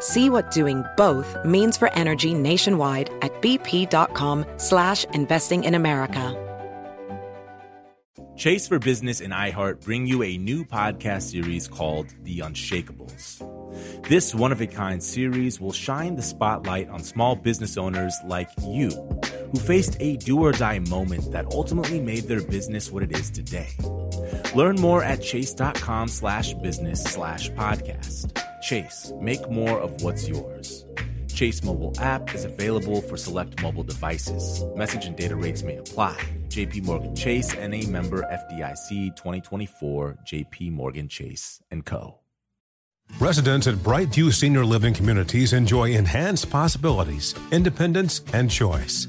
See what doing both means for energy nationwide at bp.com/investing in America. Chase for Business and iHeart bring you a new podcast series called The Unshakeables. This one-of-a-kind series will shine the spotlight on small business owners like you, who faced a do-or-die moment that ultimately made their business what it is today. Learn more at chase.com/business/podcast. Chase, make more of what's yours. Chase mobile app is available for select mobile devices. Message and data rates may apply. JP Morgan Chase NA, member FDIC 2024, JP Morgan Chase & Co. Residents at Brightview Senior Living Communities enjoy enhanced possibilities, independence, and choice.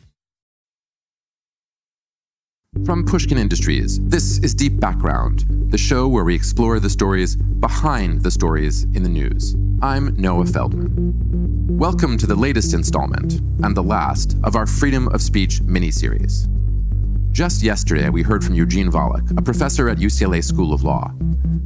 From Pushkin Industries, this is Deep Background, the show where we explore the stories behind the stories in the news. I'm Noah Feldman. Welcome to the latest installment, and the last, of our Freedom of Speech miniseries. Just yesterday, we heard from Eugene Volokh, a professor at UCLA School of Law.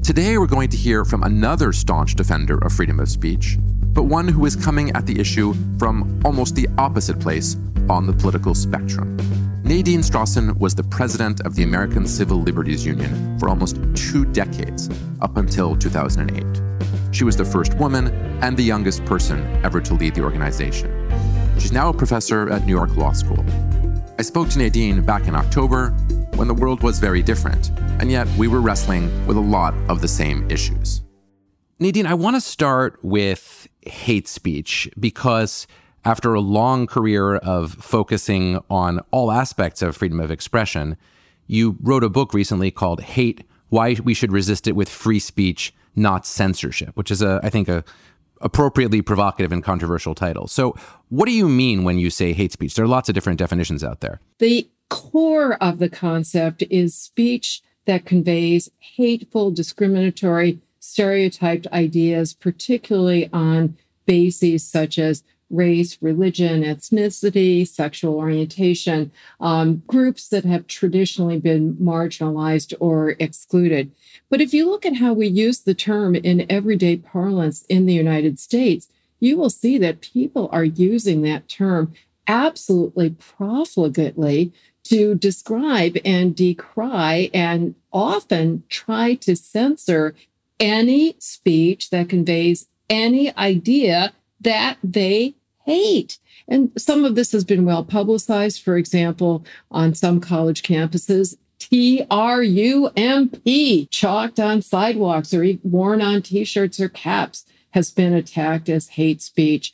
Today, we're going to hear from another staunch defender of freedom of speech, but one who is coming at the issue from almost the opposite place on the political spectrum. Nadine Strossen was the president of the American Civil Liberties Union for almost 2 decades, up until 2008. She was the first woman and the youngest person ever to lead the organization. She's now a professor at New York Law School. I spoke to Nadine back in October, when the world was very different, and yet we were wrestling with a lot of the same issues. Nadine, I want to start with hate speech, because after a long career of focusing on all aspects of freedom of expression, you wrote a book recently called HATE: Why We Should Resist It With Free Speech, Not Censorship, which is, I think, an appropriately provocative and controversial title. So what do you mean when you say hate speech? There are lots of different definitions out there. The core of the concept is speech that conveys hateful, discriminatory, stereotyped ideas, particularly on bases such as race, religion, ethnicity, sexual orientation, groups that have traditionally been marginalized or excluded. But if you look at how we use the term in everyday parlance in the United States, you will see that people are using that term absolutely profligately to describe and decry and often try to censor any speech that conveys any idea that they hate. And some of this has been well publicized. For example, on some college campuses, TRUMP, chalked on sidewalks or worn on T-shirts or caps, has been attacked as hate speech.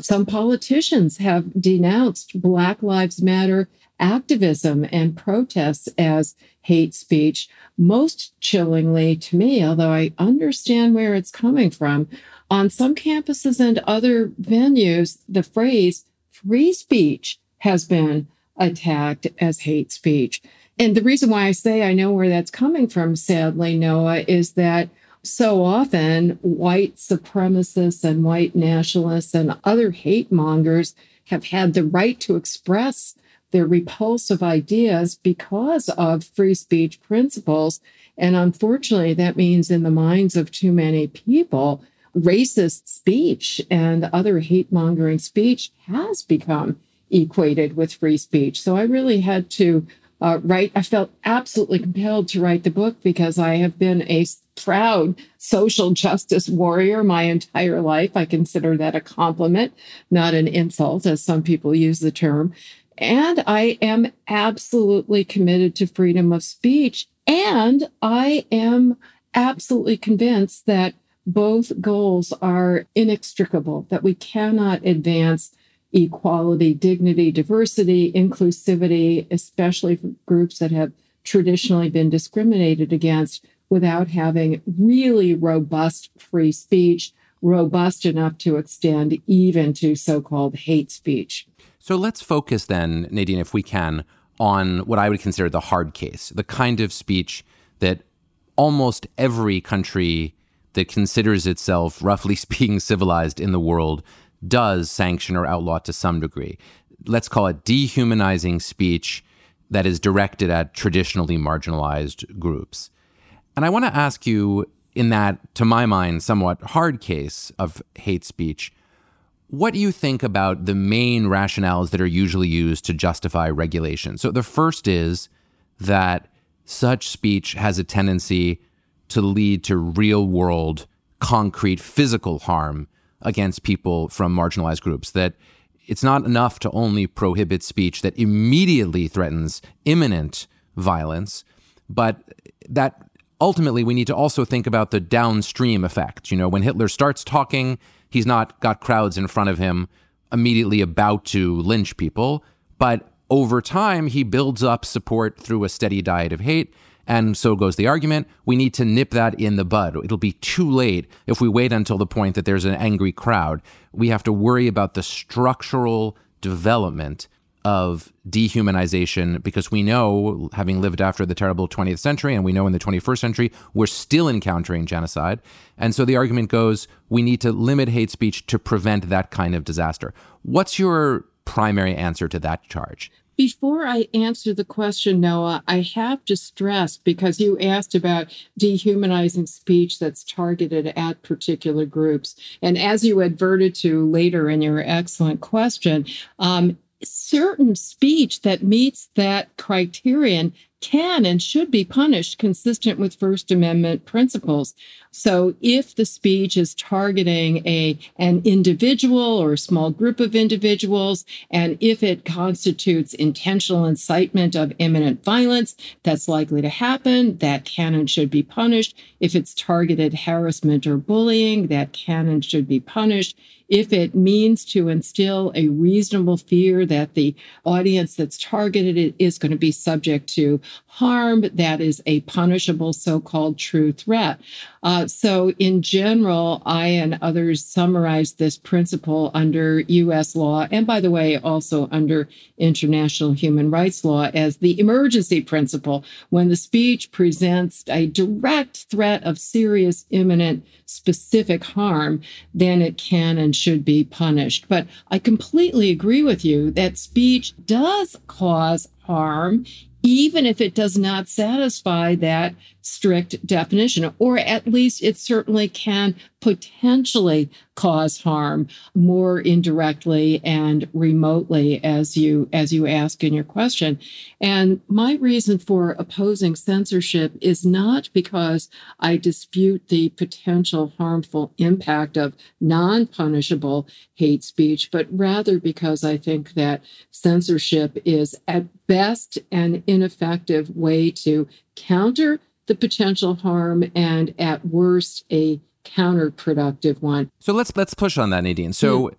Some politicians have denounced Black Lives Matter activism and protests as hate speech. Most chillingly to me, although I understand where it's coming from, on some campuses and other venues, the phrase free speech has been attacked as hate speech. And the reason why I say I know where that's coming from, sadly, Noah, is that so often white supremacists and white nationalists and other hate mongers have had the right to express their repulsive ideas because of free speech principles. And unfortunately, that means in the minds of too many people, racist speech and other hate-mongering speech has become equated with free speech. So I really had to I felt absolutely compelled to write the book because I have been a proud social justice warrior my entire life. I consider that a compliment, not an insult, as some people use the term. And I am absolutely committed to freedom of speech. And I am absolutely convinced that both goals are inextricable, that we cannot advance equality, dignity, diversity, inclusivity, especially for groups that have traditionally been discriminated against, without having really robust free speech, robust enough to extend even to so-called hate speech. So let's focus then, Nadine, if we can, on what I would consider the hard case, the kind of speech that almost every country that considers itself, roughly speaking, civilized in the world does sanction or outlaw to some degree. Let's call it dehumanizing speech that is directed at traditionally marginalized groups. And I want to ask you, in that, to my mind, somewhat hard case of hate speech, what do you think about the main rationales that are usually used to justify regulation? So the first is that such speech has a tendency to lead to real-world, concrete, physical harm against people from marginalized groups, that it's not enough to only prohibit speech that immediately threatens imminent violence, but that ultimately we need to also think about the downstream effect. You know, when Hitler starts talking, he's not got crowds in front of him immediately about to lynch people, but over time he builds up support through a steady diet of hate. And so goes the argument. We need to nip that in the bud. It'll be too late if we wait until the point that there's an angry crowd. We have to worry about the structural development of dehumanization, because we know, having lived after the terrible 20th century, and we know in the 21st century, we're still encountering genocide. And so the argument goes, we need to limit hate speech to prevent that kind of disaster. What's your primary answer to that charge? Before I answer the question, Noah, I have to stress, because you asked about dehumanizing speech that's targeted at particular groups. And as you adverted to later in your excellent question, certain speech that meets that criterion can and should be punished consistent with First Amendment principles. So if the speech is targeting an individual or a small group of individuals, and if it constitutes intentional incitement of imminent violence, that's likely to happen, that can and should be punished. If it's targeted harassment or bullying, that can and should be punished. If it means to instill a reasonable fear that the audience that's targeted is going to be subject to harm, that is a punishable so-called true threat. So in general, I and others summarize this principle under U.S. law, and by the way, also under international human rights law, as the emergency principle. When the speech presents a direct threat of serious, imminent, specific harm, then it can and should be punished. But I completely agree with you that speech does cause harm, even if it does not satisfy that strict definition, or at least it certainly can potentially cause harm more indirectly and remotely, as you ask in your question. And my reason for opposing censorship is not because I dispute the potential harmful impact of non-punishable hate speech, but rather because I think that censorship is at best an ineffective way to counter the potential harm, and at worst, a counterproductive one. So let's push on that, Nadine. So,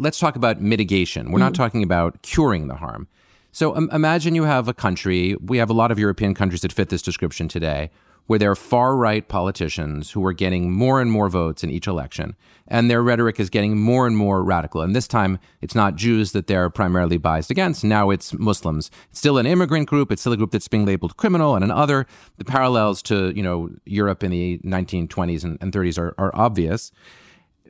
let's talk about mitigation. We're not talking about curing the harm. So imagine you have a country, we have a lot of European countries that fit this description today, where there are far-right politicians who are getting more and more votes in each election, and their rhetoric is getting more and more radical. And this time, it's not Jews that they're primarily biased against. Now it's Muslims. It's still an immigrant group. It's still a group that's being labeled criminal and an other. The parallels to, Europe in the 1920s and 30s are obvious.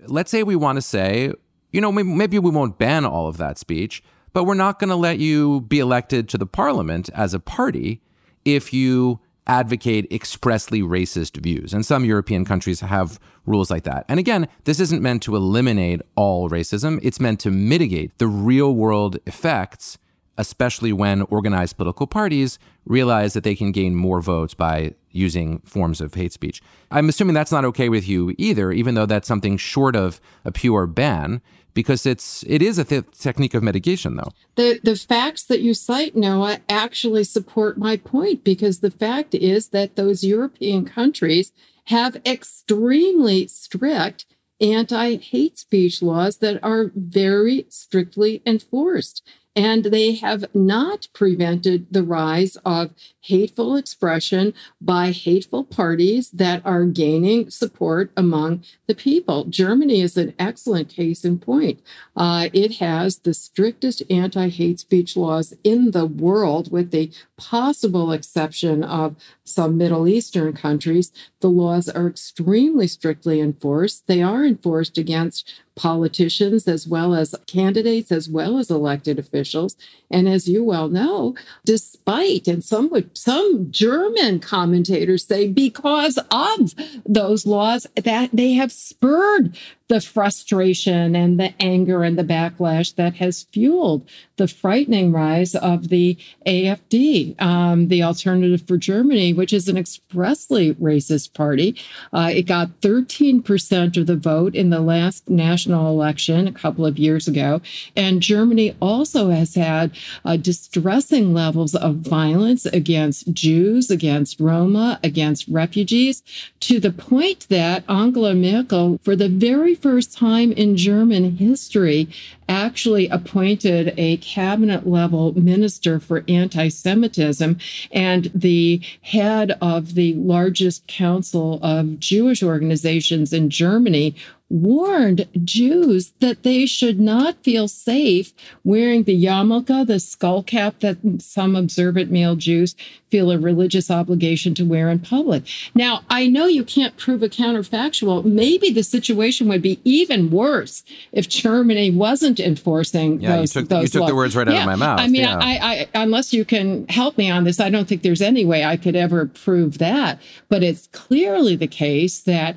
Let's say we want to say, maybe we won't ban all of that speech, but we're not going to let you be elected to the parliament as a party if you advocate expressly racist views. And some European countries have rules like that. And again, this isn't meant to eliminate all racism. It's meant to mitigate the real world effects especially when organized political parties realize that they can gain more votes by using forms of hate speech. I'm assuming that's not okay with you either, even though that's something short of a pure ban, because it is a technique of mitigation, though. The facts that you cite, Noah, actually support my point, because the fact is that those European countries have extremely strict anti-hate speech laws that are very strictly enforced. And they have not prevented the rise of hateful expression by hateful parties that are gaining support among the people. Germany is an excellent case in point. It has the strictest anti-hate speech laws in the world, with the possible exception of some Middle Eastern countries. The laws are extremely strictly enforced. They are enforced against politicians, as well as candidates, as well as elected officials. And as you well know, despite, and some German commentators say because of those laws, that they have spurred the frustration and the anger and the backlash that has fueled the frightening rise of the AfD, the Alternative for Germany, which is an expressly racist party. It got 13% of the vote in the last national election a couple of years ago. And Germany also has had distressing levels of violence against Jews, against Roma, against refugees, to the point that Angela Merkel, for the very first time in German history, actually appointed a cabinet-level minister for anti-Semitism and the head of the largest council of Jewish organizations in Germany, warned Jews that they should not feel safe wearing the yarmulke, the skull cap that some observant male Jews feel a religious obligation to wear in public. Now, I know you can't prove a counterfactual. Maybe the situation would be even worse if Germany wasn't enforcing those laws. You took the words right out of my mouth. I mean, yeah. I unless you can help me on this, I don't think there's any way I could ever prove that. But it's clearly the case that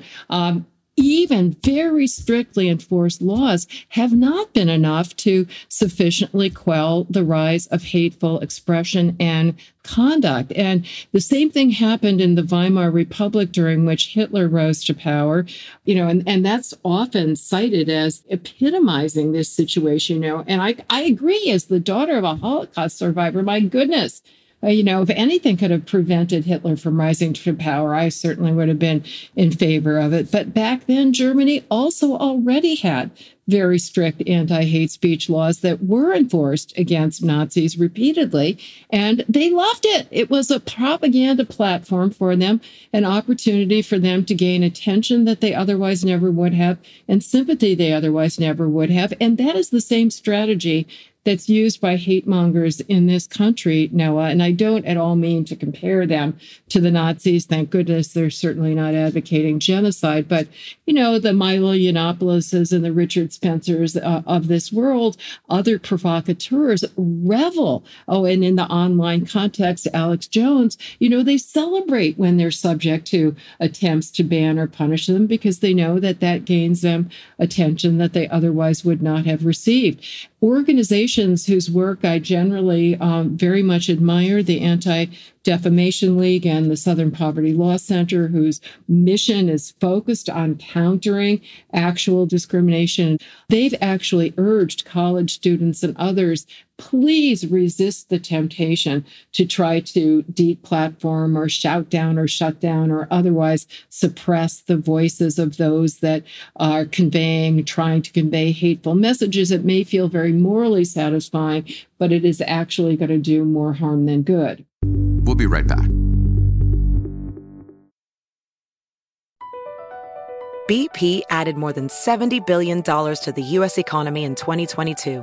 even very strictly enforced laws have not been enough to sufficiently quell the rise of hateful expression and conduct. And the same thing happened in the Weimar Republic, during which Hitler rose to power, and that's often cited as epitomizing this situation, And I agree, as the daughter of a Holocaust survivor, my goodness. If anything could have prevented Hitler from rising to power, I certainly would have been in favor of it. But back then, Germany also already had very strict anti-hate speech laws that were enforced against Nazis repeatedly, and they loved it. It was a propaganda platform for them, an opportunity for them to gain attention that they otherwise never would have, and sympathy they otherwise never would have. And that is the same strategy that's used by hate mongers in this country, Noah. And I don't at all mean to compare them to the Nazis. Thank goodness they're certainly not advocating genocide. But, the Milo Yiannopoulos and the Richard Spencers of this world, other provocateurs revel. And in the online context, Alex Jones, they celebrate when they're subject to attempts to ban or punish them, because they know that gains them attention that they otherwise would not have received. Organizations whose work I generally very much admire, the Anti-Defamation League and the Southern Poverty Law Center, whose mission is focused on countering actual discrimination. They've actually urged college students and others, please resist the temptation to try to deplatform or shout down or shut down or otherwise suppress the voices of those that are trying to convey hateful messages. It may feel very morally satisfying, but it is actually going to do more harm than good. We'll be right back. BP added more than $70 billion to the U.S. economy in 2022.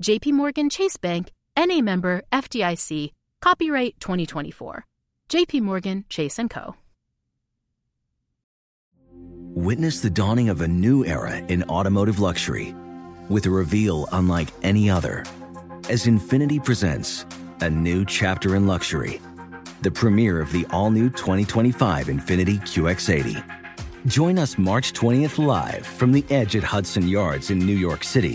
JPMorgan Chase Bank, NA member FDIC, copyright 2024. JPMorgan Chase & Co. Witness the dawning of a new era in automotive luxury with a reveal unlike any other as Infinity presents a new chapter in luxury, the premiere of the all-new 2025 Infiniti QX80. Join us March 20th live from the Edge at Hudson Yards in New York City,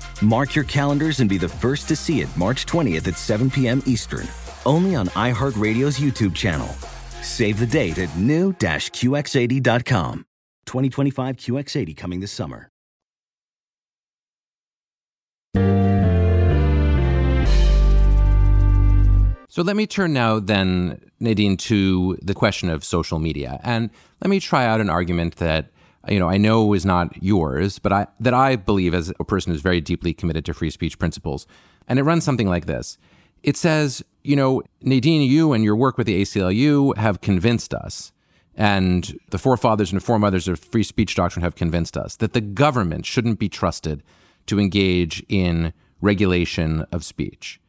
Mark your calendars and be the first to see it March 20th at 7 p.m. Eastern, only on iHeartRadio's YouTube channel. Save the date at new-qx80.com. 2025 QX80 coming this summer. So let me turn now then, Nadine, to the question of social media. And let me try out an argument that I know is not yours, but I believe as a person who's very deeply committed to free speech principles. And it runs something like this. It says, Nadine, you and your work with the ACLU have convinced us, and the forefathers and foremothers of free speech doctrine have convinced us that the government shouldn't be trusted to engage in regulation of speech.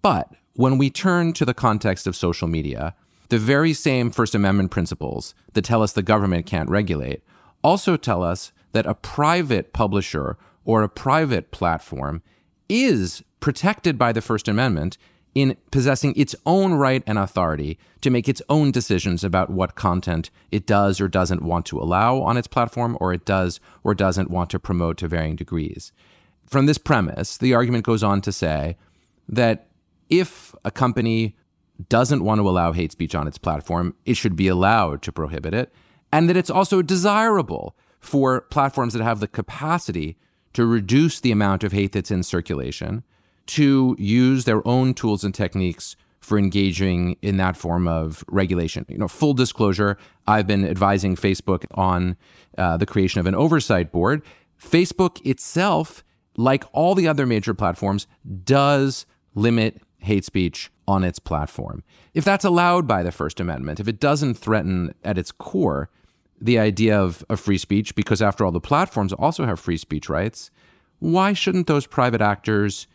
But when we turn to the context of social media, the very same First Amendment principles that tell us the government can't regulate also tell us that a private publisher or a private platform is protected by the First Amendment in possessing its own right and authority to make its own decisions about what content it does or doesn't want to allow on its platform, or it does or doesn't want to promote to varying degrees. From this premise, the argument goes on to say that if a company doesn't want to allow hate speech on its platform, it should be allowed to prohibit it. And that it's also desirable for platforms that have the capacity to reduce the amount of hate that's in circulation to use their own tools and techniques for engaging in that form of regulation. Full disclosure, I've been advising Facebook on the creation of an oversight board. Facebook itself, like all the other major platforms, does limit hate speech on its platform. If that's allowed by the First Amendment, if it doesn't threaten at its core the idea of free speech, because after all, the platforms also have free speech rights, why shouldn't those private actors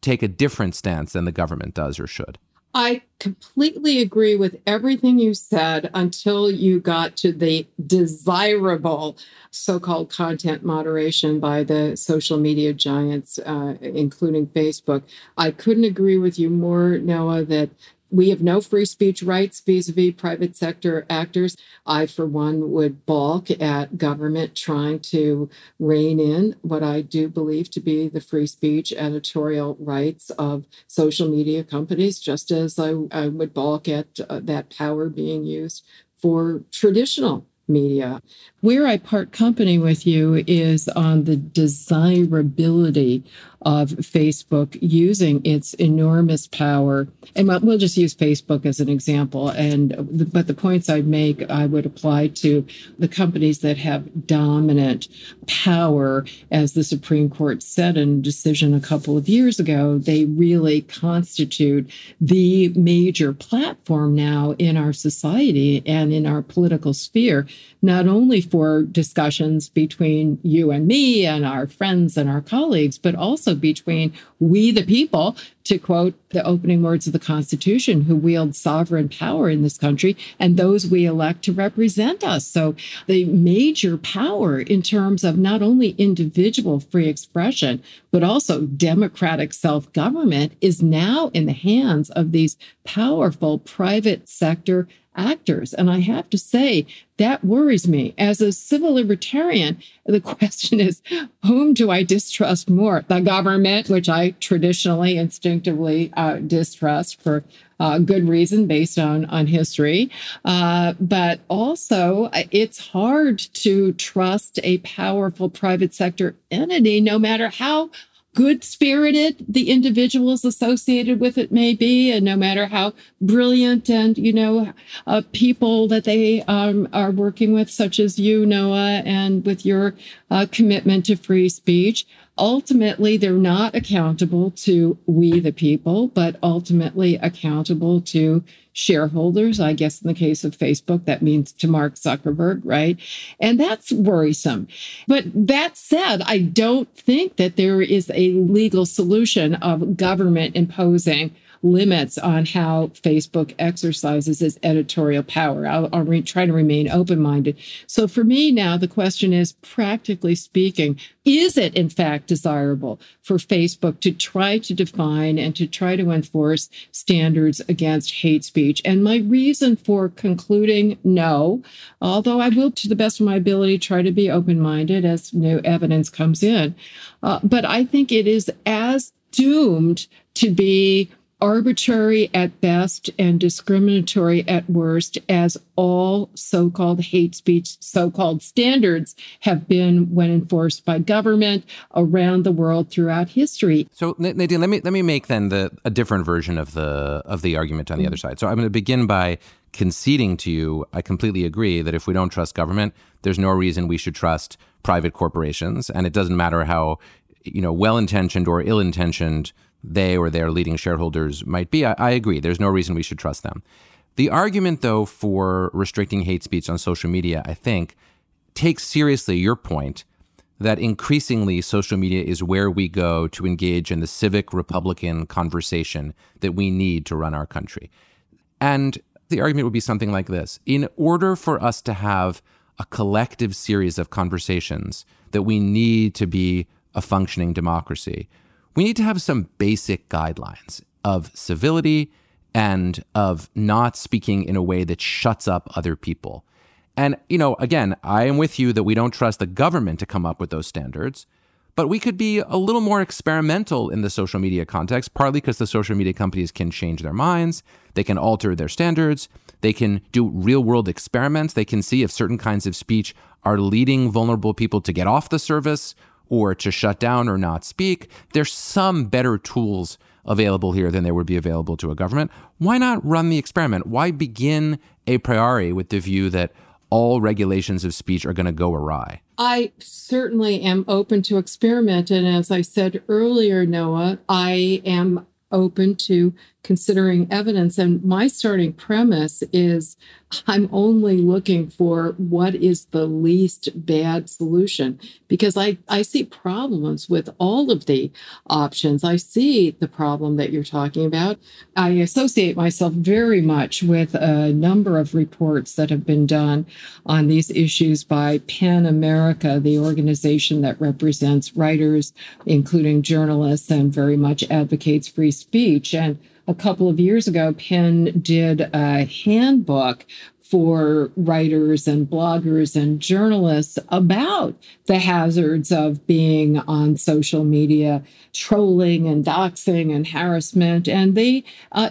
take a different stance than the government does or should? I completely agree with everything you said until you got to the desirable so-called content moderation by the social media giants, including Facebook. I couldn't agree with you more, Noah, that we have no free speech rights vis-a-vis private sector actors. I, for one, would balk at government trying to rein in what I do believe to be the free speech editorial rights of social media companies, just as I would balk at that power being used for traditional media. Where I part company with you is on the desirability of Facebook using its enormous power. And we'll just use Facebook as an example. But the points I make, I would apply to the companies that have dominant power. As the Supreme Court said in a decision a couple of years ago, they really constitute the major platform now in our society and in our political sphere. not only for discussions between you and me and our friends and our colleagues, but also between we, the people, to quote the opening words of the Constitution, who wield sovereign power in this country, and those we elect to represent us. So the major power in terms of not only individual free expression, but also democratic self-government is now in the hands of these powerful private sector actors. And I have to say, that worries me. As a civil libertarian, the question is, whom do I distrust more? The government, which I traditionally, instinctively distrust for good reason based on history. But also, it's hard to trust a powerful private sector entity, no matter how good-spirited the individuals associated with it may be, and no matter how brilliant and, people that they are working with, such as you, Noah, and with your commitment to free speech. Ultimately, they're not accountable to we, the people, but ultimately accountable to shareholders. I guess in the case of Facebook, that means to Mark Zuckerberg, right? And that's worrisome. But that said, I don't think that there is a legal solution of government imposing limits on how Facebook exercises its editorial power. I'll try to remain open-minded. So for me now, the question is, practically speaking, is it in fact desirable for Facebook to try to define and to try to enforce standards against hate speech? And my reason for concluding no, although I will, to the best of my ability, try to be open-minded as new evidence comes in, but I think it is as doomed to be arbitrary at best and discriminatory at worst, as all so-called hate speech, so-called standards have been when enforced by government around the world throughout history. So, Nadine, let me make then a different version of the argument on the other side. So I'm going to begin by conceding to you, I completely agree that if we don't trust government, there's no reason we should trust private corporations. And it doesn't matter how, well-intentioned or ill-intentioned they or their leading shareholders might be. I agree. There's no reason we should trust them. The argument, though, for restricting hate speech on social media, I think, takes seriously your point that increasingly social media is where we go to engage in the civic Republican conversation that we need to run our country. And the argument would be something like this. In order for us to have a collective series of conversations that we need to be a functioning democracy, we need to have some basic guidelines of civility and of not speaking in a way that shuts up other people. And, again, I am with you that we don't trust the government to come up with those standards, but we could be a little more experimental in the social media context, partly because the social media companies can change their minds, they can alter their standards, they can do real-world experiments, they can see if certain kinds of speech are leading vulnerable people to get off the service or to shut down or not speak. There's some better tools available here than there would be available to a government. Why not run the experiment? Why begin a priori with the view that all regulations of speech are going to go awry? I certainly am open to experiment. And as I said earlier, Noah, I am open to considering evidence. And my starting premise is I'm only looking for what is the least bad solution, because I see problems with all of the options. I see the problem that you're talking about. I associate myself very much with a number of reports that have been done on these issues by PEN America, the organization that represents writers, including journalists, and very much advocates free speech. And a couple of years ago, PEN did a handbook for writers and bloggers and journalists about the hazards of being on social media, trolling and doxing and harassment. And they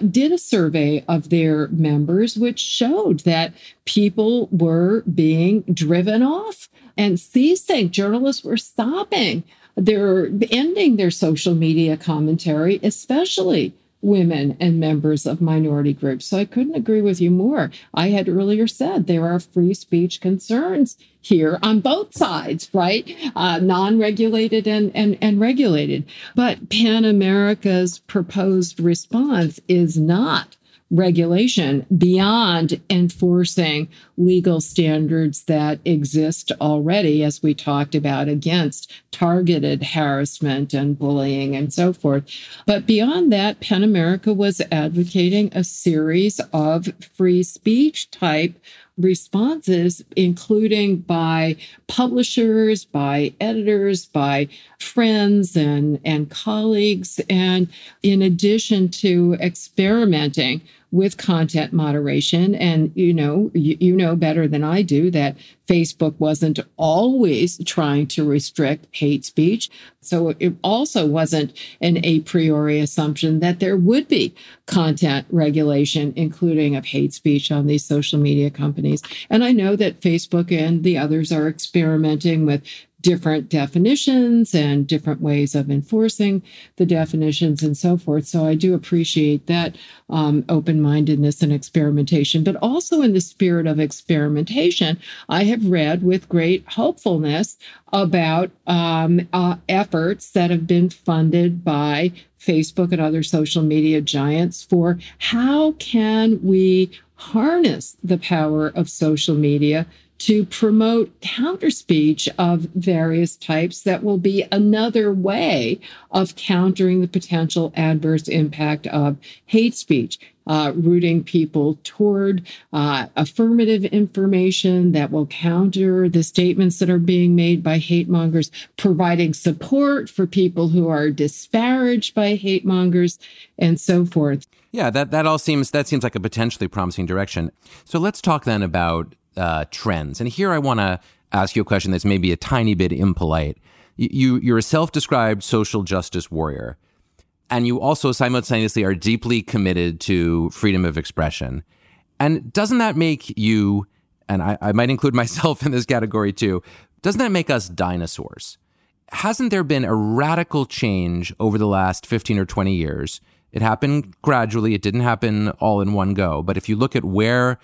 did a survey of their members, which showed that people were being driven off and ceasing. Journalists were stopping. They're ending their social media commentary, especially women and members of minority groups. So I couldn't agree with you more. I had earlier said there are free speech concerns here on both sides, right? Non-regulated and regulated. But PEN America's proposed response is not regulation beyond enforcing legal standards that exist already, as we talked about, against targeted harassment and bullying and so forth. But beyond that, PEN America was advocating a series of free speech type responses, including by publishers, by editors, by friends and colleagues, and in addition to experimenting with content moderation. And, you know better than I do that Facebook wasn't always trying to restrict hate speech. So it also wasn't an a priori assumption that there would be content regulation, including of hate speech on these social media companies. And I know that Facebook and the others are experimenting with different definitions and different ways of enforcing the definitions and so forth. So I do appreciate that open-mindedness and experimentation. But also in the spirit of experimentation, I have read with great hopefulness about efforts that have been funded by Facebook and other social media giants for how can we harness the power of social media to promote counter speech of various types that will be another way of countering the potential adverse impact of hate speech, rooting people toward affirmative information that will counter the statements that are being made by hate mongers, providing support for people who are disparaged by hate mongers, and so forth. Yeah, that seems like a potentially promising direction. So let's talk then about trends. And here I want to ask you a question that's maybe a tiny bit impolite. You're a self-described social justice warrior, and you also simultaneously are deeply committed to freedom of expression. And doesn't that make you, and I might include myself in this category too, doesn't that make us dinosaurs? Hasn't there been a radical change over the last 15 or 20 years? It happened gradually. It didn't happen all in one go. But if you look at where,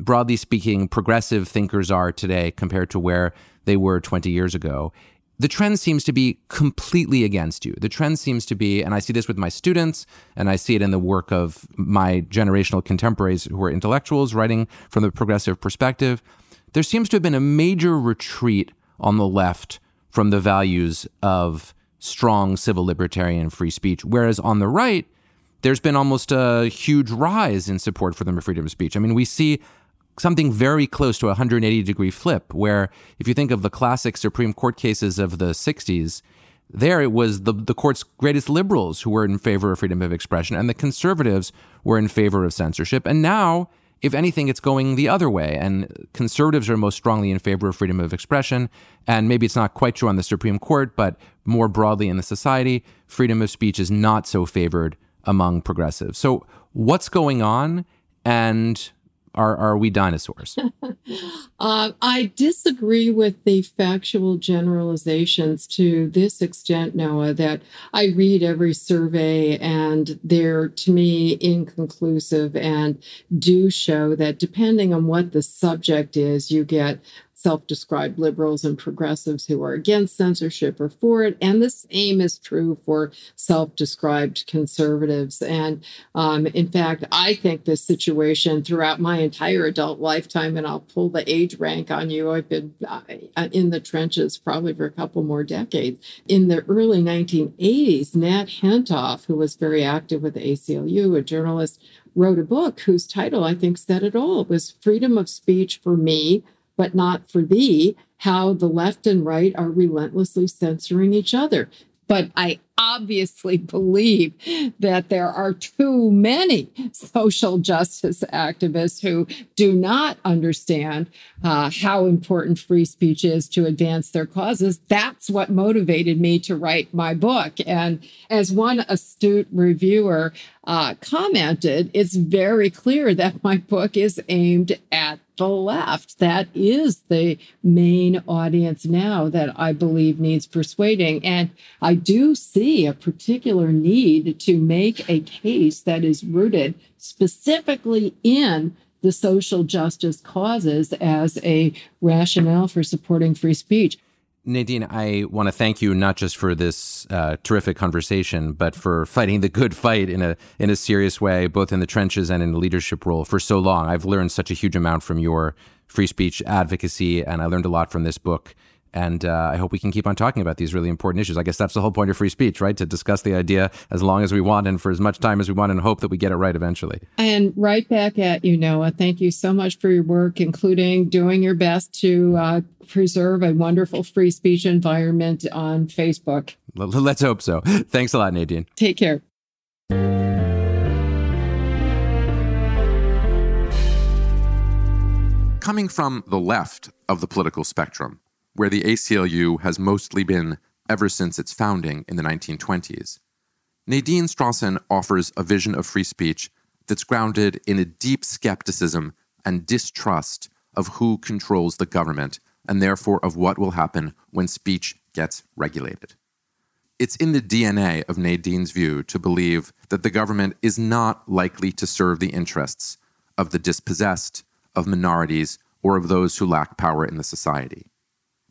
broadly speaking, progressive thinkers are today compared to where they were 20 years ago, the trend seems to be completely against you. The trend seems to be, and I see this with my students, and I see it in the work of my generational contemporaries who are intellectuals writing from the progressive perspective, there seems to have been a major retreat on the left from the values of strong civil libertarian free speech, whereas on the right, there's been almost a huge rise in support for the freedom of speech. I mean, we see something very close to a 180-degree flip, where if you think of the classic Supreme Court cases of the 60s, there it was the court's greatest liberals who were in favor of freedom of expression, and the conservatives were in favor of censorship. And now, if anything, it's going the other way, and conservatives are most strongly in favor of freedom of expression. And maybe it's not quite true on the Supreme Court, but more broadly in the society, freedom of speech is not so favored among progressives. So what's going on? And Are we dinosaurs? I disagree with the factual generalizations to this extent, Noah, that I read every survey and they're, to me, inconclusive and do show that depending on what the subject is, you get self-described liberals and progressives who are against censorship or for it. And the same is true for self-described conservatives. And in fact, I think this situation throughout my entire adult lifetime, and I'll pull the age rank on you, I've been in the trenches probably for a couple more decades. In the early 1980s, Nat Hentoff, who was very active with the ACLU, a journalist, wrote a book whose title I think said it all. It was Freedom of Speech for Me, but Not for Thee, How the Left and Right Are Relentlessly Censoring Each Other. But I obviously believe that there are too many social justice activists who do not understand how important free speech is to advance their causes. That's what motivated me to write my book. And as one astute reviewer commented, it's very clear that my book is aimed at the left. That is the main audience now that I believe needs persuading. And I do see a particular need to make a case that is rooted specifically in the social justice causes as a rationale for supporting free speech. Nadine, I want to thank you not just for this terrific conversation, but for fighting the good fight in a serious way, both in the trenches and in the leadership role for so long. I've learned such a huge amount from your free speech advocacy, and I learned a lot from this book. And I hope we can keep on talking about these really important issues. I guess that's the whole point of free speech, right? To discuss the idea as long as we want and for as much time as we want and hope that we get it right eventually. And right back at you, Noah. Thank you so much for your work, including doing your best to preserve a wonderful free speech environment on Facebook. Let's hope so. Thanks a lot, Nadine. Take care. Coming from the left of the political spectrum, where the ACLU has mostly been ever since its founding in the 1920s. Nadine Strossen offers a vision of free speech that's grounded in a deep skepticism and distrust of who controls the government, and therefore of what will happen when speech gets regulated. It's in the DNA of Nadine's view to believe that the government is not likely to serve the interests of the dispossessed, of minorities, or of those who lack power in the society.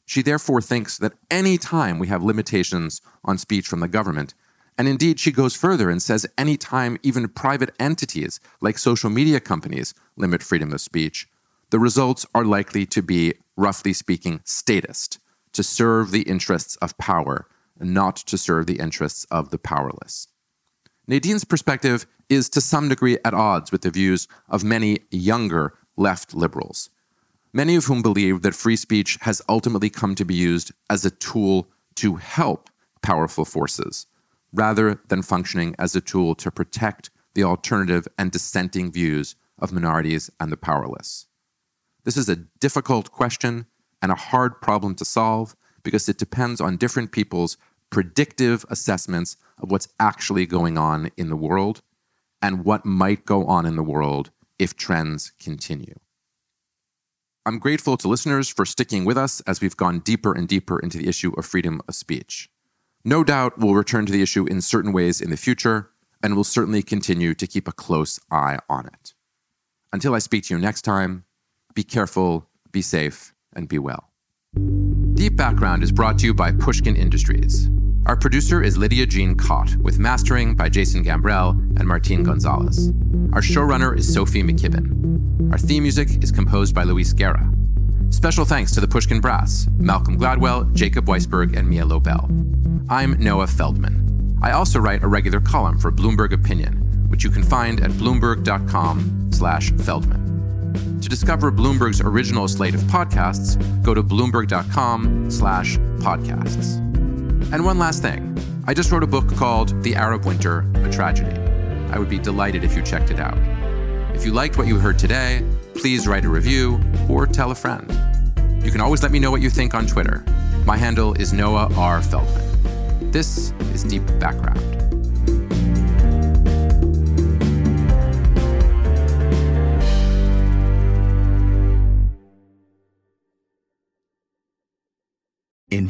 She therefore thinks that any time we have limitations on speech from the government, and indeed she goes further and says any time even private entities like social media companies limit freedom of speech, the results are likely to be, roughly speaking, statist, to serve the interests of power, and not to serve the interests of the powerless. Nadine's perspective is to some degree at odds with the views of many younger left liberals, many of whom believe that free speech has ultimately come to be used as a tool to help powerful forces, rather than functioning as a tool to protect the alternative and dissenting views of minorities and the powerless. This is a difficult question and a hard problem to solve because it depends on different people's predictive assessments of what's actually going on in the world and what might go on in the world if trends continue. I'm grateful to listeners for sticking with us as we've gone deeper and deeper into the issue of freedom of speech. No doubt we'll return to the issue in certain ways in the future, and we'll certainly continue to keep a close eye on it. Until I speak to you next time, be careful, be safe, and be well. Deep Background is brought to you by Pushkin Industries. Our producer is Lydia Jean Cott, with mastering by Jason Gambrell and Martin Gonzalez. Our showrunner is Sophie McKibben. Our theme music is composed by Luis Guerra. Special thanks to the Pushkin Brass, Malcolm Gladwell, Jacob Weisberg, and Mia Lobel. I'm Noah Feldman. I also write a regular column for Bloomberg Opinion, which you can find at bloomberg.com/Feldman. To discover Bloomberg's original slate of podcasts, go to bloomberg.com/podcasts. And one last thing. I just wrote a book called The Arab Winter, A Tragedy. I would be delighted if you checked it out. If you liked what you heard today, please write a review or tell a friend. You can always let me know what you think on Twitter. My handle is Noah R. Feldman. This is Deep Background.